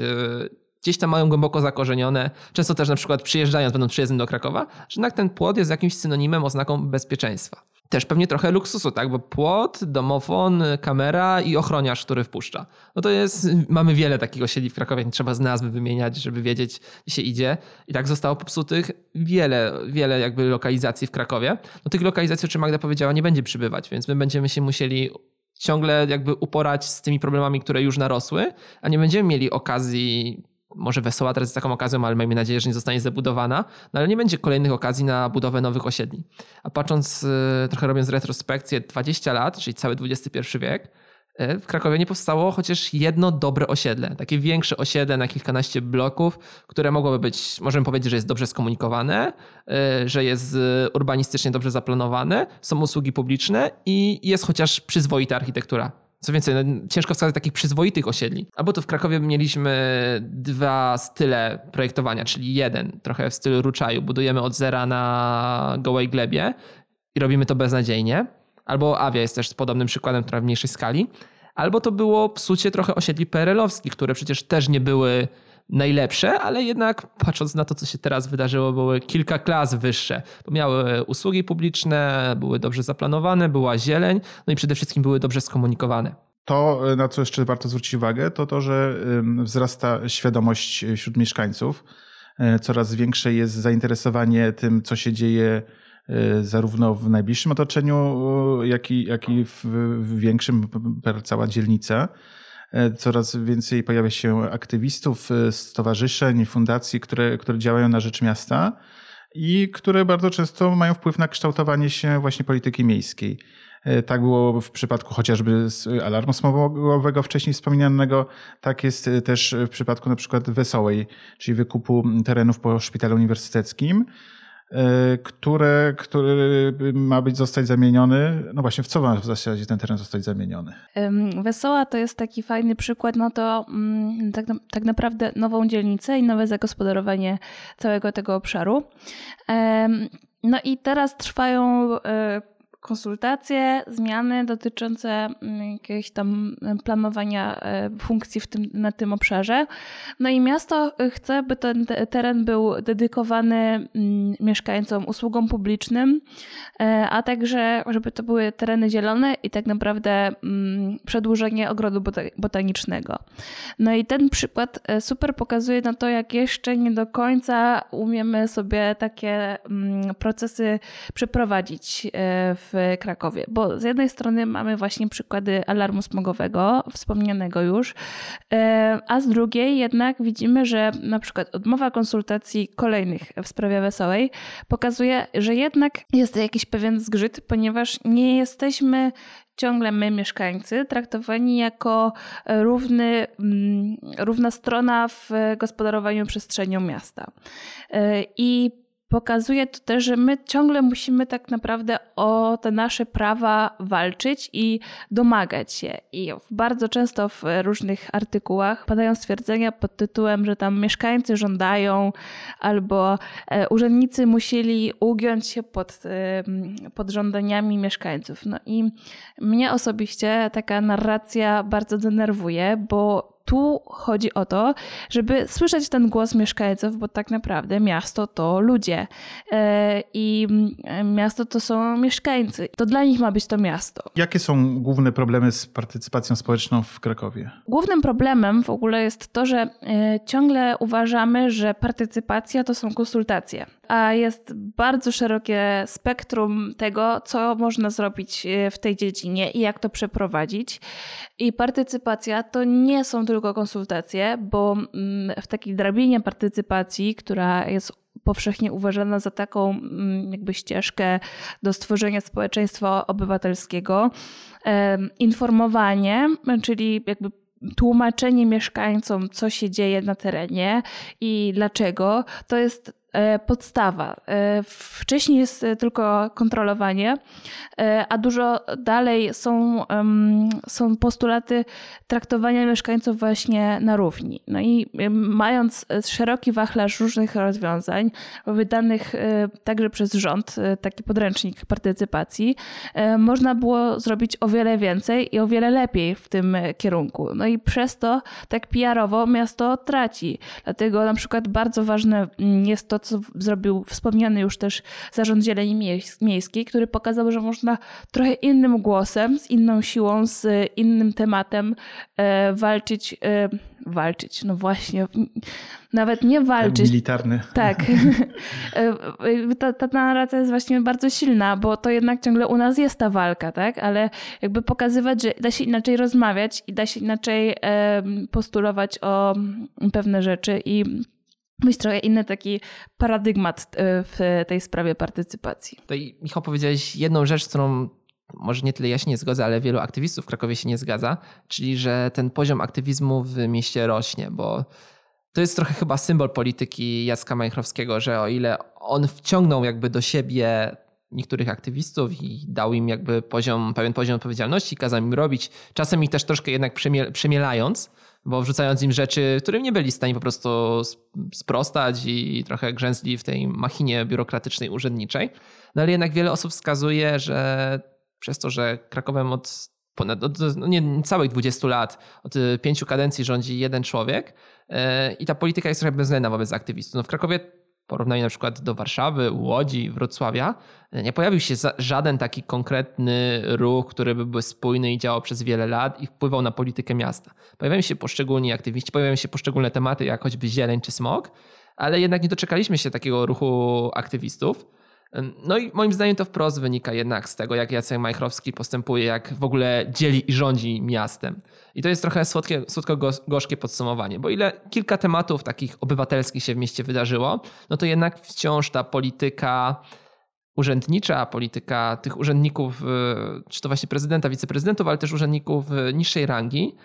gdzieś tam mają głęboko zakorzenione, często też na przykład przyjeżdżając, będąc przyjezdnym do Krakowa, że jednak ten płot jest jakimś synonimem, oznaką bezpieczeństwa. Też pewnie trochę luksusu, tak? Bo płot, domofon, kamera i ochroniarz, który wpuszcza. No to jest, mamy wiele takich osiedli w Krakowie, nie trzeba z nazwy wymieniać, żeby wiedzieć, gdzie się idzie. I tak zostało popsutych wiele, wiele jakby lokalizacji w Krakowie. No tych lokalizacji, o czym Magda powiedziała, nie będzie przybywać, więc my będziemy się musieli ciągle jakby uporać z tymi problemami, które już narosły, a nie będziemy mieli okazji. Może Wesoła teraz jest taką okazją, ale miejmy nadzieję, że nie zostanie zabudowana, no ale nie będzie kolejnych okazji na budowę nowych osiedli. A patrząc, trochę robiąc retrospekcję, dwadzieścia lat, czyli cały dwudziesty pierwszy wiek, w Krakowie nie powstało chociaż jedno dobre osiedle. Takie większe osiedle na kilkanaście bloków, które mogłoby być, możemy powiedzieć, że jest dobrze skomunikowane, że jest urbanistycznie dobrze zaplanowane, są usługi publiczne i jest chociaż przyzwoita architektura. Co więcej, no, ciężko wskazać takich przyzwoitych osiedli. Albo to w Krakowie mieliśmy dwa style projektowania, czyli jeden trochę w stylu Ruczaju. Budujemy od zera na gołej glebie i robimy to beznadziejnie. Albo Awia jest też podobnym przykładem, która w mniejszej skali. Albo to było psucie trochę osiedli P R L-owskich, które przecież też nie były najlepsze, ale jednak patrząc na to, co się teraz wydarzyło, były kilka klas wyższe. Bo miały usługi publiczne, były dobrze zaplanowane, była zieleń, no i przede wszystkim były dobrze skomunikowane. To, na co jeszcze warto zwrócić uwagę, to to, że wzrasta świadomość wśród mieszkańców. Coraz większe jest zainteresowanie tym, co się dzieje zarówno w najbliższym otoczeniu, jak i, jak i w większym, cała dzielnica. Coraz więcej pojawia się aktywistów, stowarzyszeń, fundacji, które, które działają na rzecz miasta i które bardzo często mają wpływ na kształtowanie się właśnie polityki miejskiej. Tak było w przypadku chociażby alarmu smogowego wcześniej wspominanego, tak jest też w przypadku na przykład Wesołej, czyli wykupu terenów po szpitalu uniwersyteckim, które, który ma być zostać zamieniony, no właśnie w co ma w zasadzie ten teren zostać zamieniony? Wesoła to jest taki fajny przykład, no to tak, tak naprawdę nową dzielnicę i nowe zagospodarowanie całego tego obszaru. No i teraz trwają konsultacje, zmiany dotyczące jakiegoś tam planowania funkcji w tym, na tym obszarze. No i miasto chce, by ten teren był dedykowany mieszkańcom, usługom publicznym, a także żeby to były tereny zielone i tak naprawdę przedłużenie ogrodu botanicznego. No i ten przykład super pokazuje na to, jak jeszcze nie do końca umiemy sobie takie procesy przeprowadzić w w Krakowie, bo z jednej strony mamy właśnie przykłady alarmu smogowego, wspomnianego już, a z drugiej jednak widzimy, że na przykład odmowa konsultacji kolejnych w sprawie Wesołej pokazuje, że jednak jest jakiś pewien zgrzyt, ponieważ nie jesteśmy ciągle my, mieszkańcy, traktowani jako równy, równa strona w gospodarowaniu przestrzenią miasta. I pokazuje to też, że my ciągle musimy tak naprawdę o te nasze prawa walczyć i domagać się. I bardzo często w różnych artykułach padają stwierdzenia pod tytułem, że tam mieszkańcy żądają albo urzędnicy musieli ugiąć się pod, pod żądaniami mieszkańców. No i mnie osobiście taka narracja bardzo denerwuje, bo tu chodzi o to, żeby słyszeć ten głos mieszkańców, bo tak naprawdę miasto to ludzie i miasto to są mieszkańcy. To dla nich ma być to miasto. Jakie są główne problemy z partycypacją społeczną w Krakowie? Głównym problemem w ogóle jest to, że ciągle uważamy, że partycypacja to są konsultacje, a jest bardzo szerokie spektrum tego, co można zrobić w tej dziedzinie i jak to przeprowadzić. I partycypacja to nie są tylko konsultacje, bo w takiej drabinie partycypacji, która jest powszechnie uważana za taką jakby ścieżkę do stworzenia społeczeństwa obywatelskiego, informowanie, czyli jakby tłumaczenie mieszkańcom, co się dzieje na terenie i dlaczego, to jest podstawa. Wcześniej jest tylko kontrolowanie, a dużo dalej są, są postulaty traktowania mieszkańców właśnie na równi. No i mając szeroki wachlarz różnych rozwiązań, wydanych także przez rząd, taki podręcznik partycypacji, można było zrobić o wiele więcej i o wiele lepiej w tym kierunku. No i przez to tak P R owo miasto traci. Dlatego na przykład bardzo ważne jest to, co zrobił wspomniany już też Zarząd Zieleni Miejskiej, który pokazał, że można trochę innym głosem, z inną siłą, z innym tematem e, walczyć, e, walczyć, no właśnie, nawet nie walczyć. Militarny. Tak. ta, ta narracja jest właśnie bardzo silna, bo to jednak ciągle u nas jest ta walka, tak? Ale jakby pokazywać, że da się inaczej rozmawiać i da się inaczej e, postulować o pewne rzeczy i być trochę inny taki paradygmat w tej sprawie partycypacji. Tutaj, Michał, powiedziałeś jedną rzecz, z którą może nie tyle ja się nie zgodzę, ale wielu aktywistów w Krakowie się nie zgadza, czyli że ten poziom aktywizmu w mieście rośnie, bo to jest trochę chyba symbol polityki Jacka Majchrowskiego, że o ile on wciągnął jakby do siebie niektórych aktywistów i dał im jakby poziom, pewien poziom odpowiedzialności, kazał im robić, czasem ich też troszkę jednak przemiel- przemielając, bo wrzucając im rzeczy, którym nie byli w stanie po prostu sprostać i trochę grzęzli w tej machinie biurokratycznej, urzędniczej. No ale jednak wiele osób wskazuje, że przez to, że Krakowem od ponad, od, no nie całych dwudziestu lat, od pięciu kadencji rządzi jeden człowiek yy, i ta polityka jest trochę bezwzględna wobec aktywistów. No w Krakowie w porównaniu na przykład do Warszawy, Łodzi, Wrocławia, nie pojawił się żaden taki konkretny ruch, który by był spójny i działał przez wiele lat i wpływał na politykę miasta. Pojawiają się poszczególni aktywiści, pojawiają się poszczególne tematy, jak choćby zieleń czy smog, ale jednak nie doczekaliśmy się takiego ruchu aktywistów. No i moim zdaniem to wprost wynika jednak z tego, jak Jacek Majchrowski postępuje, jak w ogóle dzieli i rządzi miastem. I to jest trochę słodkie, słodko-gorzkie podsumowanie, bo ile kilka tematów takich obywatelskich się w mieście wydarzyło, no to jednak wciąż ta polityka urzędnicza, polityka tych urzędników, czy to właśnie prezydenta, wiceprezydentów, ale też urzędników niższej rangi,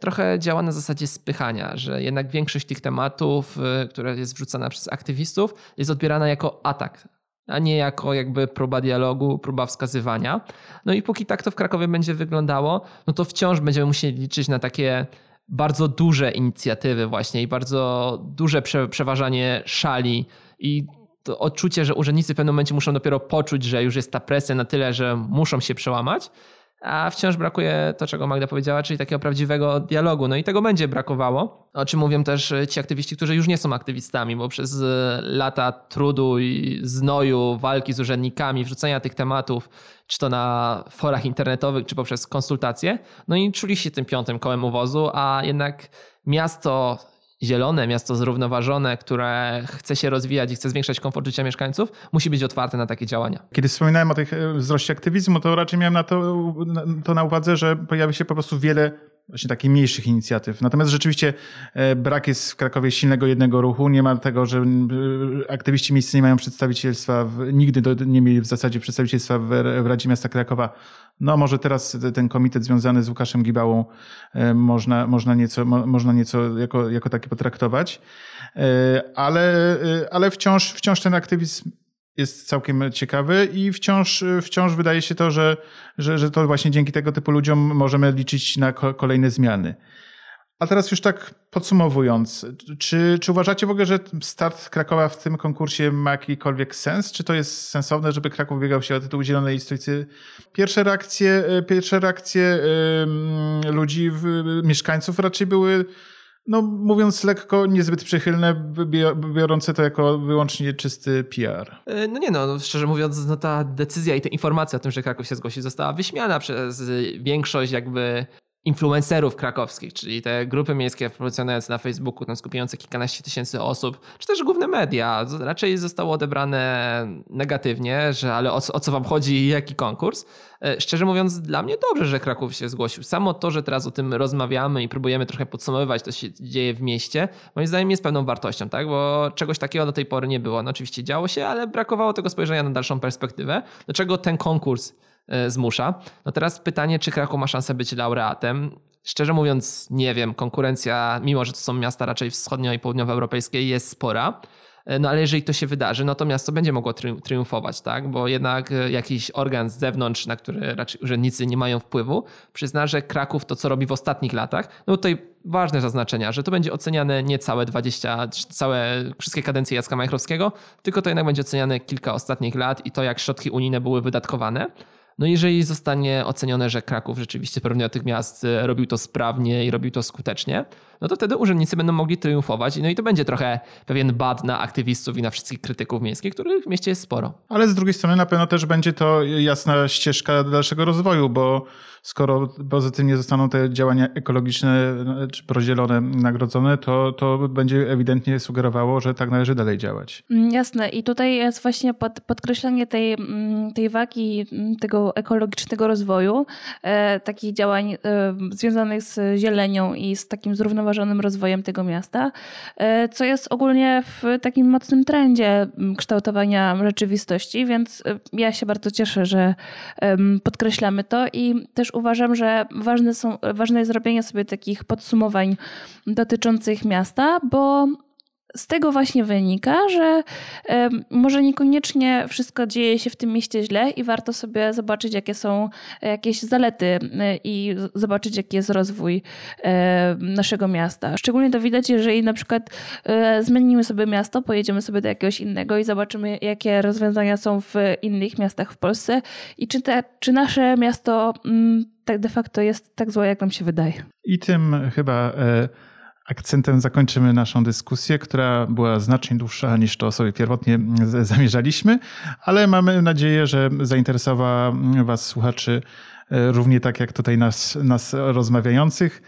trochę działa na zasadzie spychania, że jednak większość tych tematów, która jest wrzucana przez aktywistów, jest odbierana jako atak, a nie jako jakby próba dialogu, próba wskazywania. No i póki tak to w Krakowie będzie wyglądało, no to wciąż będziemy musieli liczyć na takie bardzo duże inicjatywy właśnie i bardzo duże prze, przeważanie szali i to odczucie, że urzędnicy w pewnym momencie muszą dopiero poczuć, że już jest ta presja na tyle, że muszą się przełamać, a wciąż brakuje to, czego Magda powiedziała, czyli takiego prawdziwego dialogu. No i tego będzie brakowało, o czym mówią też ci aktywiści, którzy już nie są aktywistami, bo przez lata trudu i znoju, walki z urzędnikami, wrzucania tych tematów, czy to na forach internetowych, czy poprzez konsultacje, no i czuli się tym piątym kołem u wozu, a jednak miasto zielone, miasto zrównoważone, które chce się rozwijać i chce zwiększać komfort życia mieszkańców, musi być otwarte na takie działania. Kiedy wspominałem o tych wzroście aktywizmu, to raczej miałem na to, na, to na uwadze, że pojawi się po prostu wiele właśnie takich mniejszych inicjatyw. Natomiast rzeczywiście brak jest w Krakowie silnego jednego ruchu. Nie ma tego, że aktywiści miejscy nie mają przedstawicielstwa, w, nigdy nie mieli w zasadzie przedstawicielstwa w, w Radzie Miasta Krakowa. No może teraz ten komitet związany z Łukaszem Gibałą można, można nieco, można nieco jako, jako taki potraktować, ale, ale wciąż, wciąż ten aktywizm jest całkiem ciekawy i wciąż, wciąż wydaje się to, że, że, że to właśnie dzięki tego typu ludziom możemy liczyć na kolejne zmiany. A teraz już tak podsumowując, czy, czy uważacie w ogóle, że start Krakowa w tym konkursie ma jakikolwiek sens? Czy to jest sensowne, żeby Kraków biegał się o tytuł Zielonej Stolicy? Pierwsze reakcje, pierwsze reakcje yy, ludzi, yy, mieszkańców raczej były, no mówiąc lekko, niezbyt przychylne, biorące to jako wyłącznie czysty P R. No nie no, szczerze mówiąc, no ta decyzja i ta informacja o tym, że Kraków się zgłosi, została wyśmiana przez większość jakby influencerów krakowskich, czyli te grupy miejskie funkcjonujące na Facebooku, tam skupiające kilkanaście tysięcy osób, czy też główne media. Raczej zostało odebrane negatywnie, że ale o, o co wam chodzi i jaki konkurs. Szczerze mówiąc, dla mnie dobrze, że Kraków się zgłosił. Samo to, że teraz o tym rozmawiamy i próbujemy trochę podsumowywać, co się dzieje w mieście, moim zdaniem jest pewną wartością, tak? Bo czegoś takiego do tej pory nie było. No oczywiście działo się, ale brakowało tego spojrzenia na dalszą perspektywę. Do czego ten konkurs zmusza. No teraz pytanie, czy Kraków ma szansę być laureatem? Szczerze mówiąc, nie wiem. Konkurencja, mimo że to są miasta raczej wschodnio i południowoeuropejskie, jest spora. No ale jeżeli to się wydarzy, no to miasto będzie mogło tri- triumfować, tak? Bo jednak jakiś organ z zewnątrz, na który raczej urzędnicy nie mają wpływu, przyzna, że Kraków to, co robi w ostatnich latach, no tutaj ważne zaznaczenia, że to będzie oceniane nie całe dwadzieścia, całe wszystkie kadencje Jacka Majchrowskiego, tylko to jednak będzie oceniane kilka ostatnich lat i to, jak środki unijne były wydatkowane. No jeżeli zostanie ocenione, że Kraków rzeczywiście pewnie tych miast robił to sprawnie i robił to skutecznie, no to wtedy urzędnicy będą mogli triumfować. No i to będzie trochę pewien bad na aktywistów i na wszystkich krytyków miejskich, których w mieście jest sporo. Ale z drugiej strony na pewno też będzie to jasna ścieżka dalszego rozwoju, bo skoro pozytywnie zostaną te działania ekologiczne czy prozielone nagrodzone, to, to będzie ewidentnie sugerowało, że tak należy dalej działać. Jasne. I tutaj jest właśnie pod, podkreślenie tej, tej wagi tego ekologicznego rozwoju, e, takich działań e, związanych z zielenią i z takim zrównoważonym rozwojem tego miasta, co jest ogólnie w takim mocnym trendzie kształtowania rzeczywistości, więc ja się bardzo cieszę, że podkreślamy to i też uważam, że ważne, są, ważne jest robienie sobie takich podsumowań dotyczących miasta, bo z tego właśnie wynika, że może niekoniecznie wszystko dzieje się w tym mieście źle i warto sobie zobaczyć, jakie są jakieś zalety i zobaczyć, jaki jest rozwój naszego miasta. Szczególnie to widać, jeżeli na przykład zmienimy sobie miasto, pojedziemy sobie do jakiegoś innego i zobaczymy, jakie rozwiązania są w innych miastach w Polsce i czy, te, czy nasze miasto tak de facto jest tak złe, jak nam się wydaje. I tym chyba akcentem zakończymy naszą dyskusję, która była znacznie dłuższa niż to sobie pierwotnie zamierzaliśmy, ale mamy nadzieję, że zainteresowała Was słuchaczy równie tak jak tutaj nas, nas rozmawiających.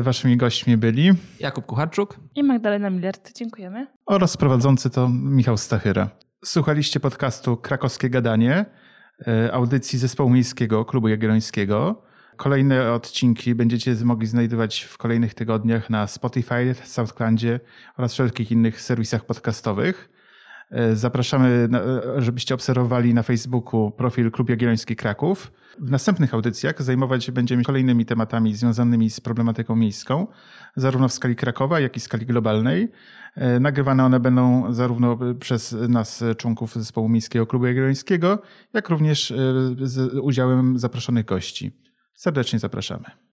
Waszymi gośćmi byli Jakub Kucharczuk i Magdalena Miliard. Dziękujemy. Oraz prowadzący to Michał Stachyra. Słuchaliście podcastu Krakowskie Gadanie, audycji Zespołu Miejskiego Klubu Jagiellońskiego. Kolejne odcinki będziecie mogli znajdować w kolejnych tygodniach na Spotify, SoundCloudzie oraz wszelkich innych serwisach podcastowych. Zapraszamy, żebyście obserwowali na Facebooku profil Klub Jagielloński Kraków. W następnych audycjach zajmować się będziemy kolejnymi tematami związanymi z problematyką miejską, zarówno w skali Krakowa, jak i skali globalnej. Nagrywane one będą zarówno przez nas, członków Zespołu Miejskiego Klubu Jagiellońskiego, jak również z udziałem zaproszonych gości. Serdecznie zapraszamy.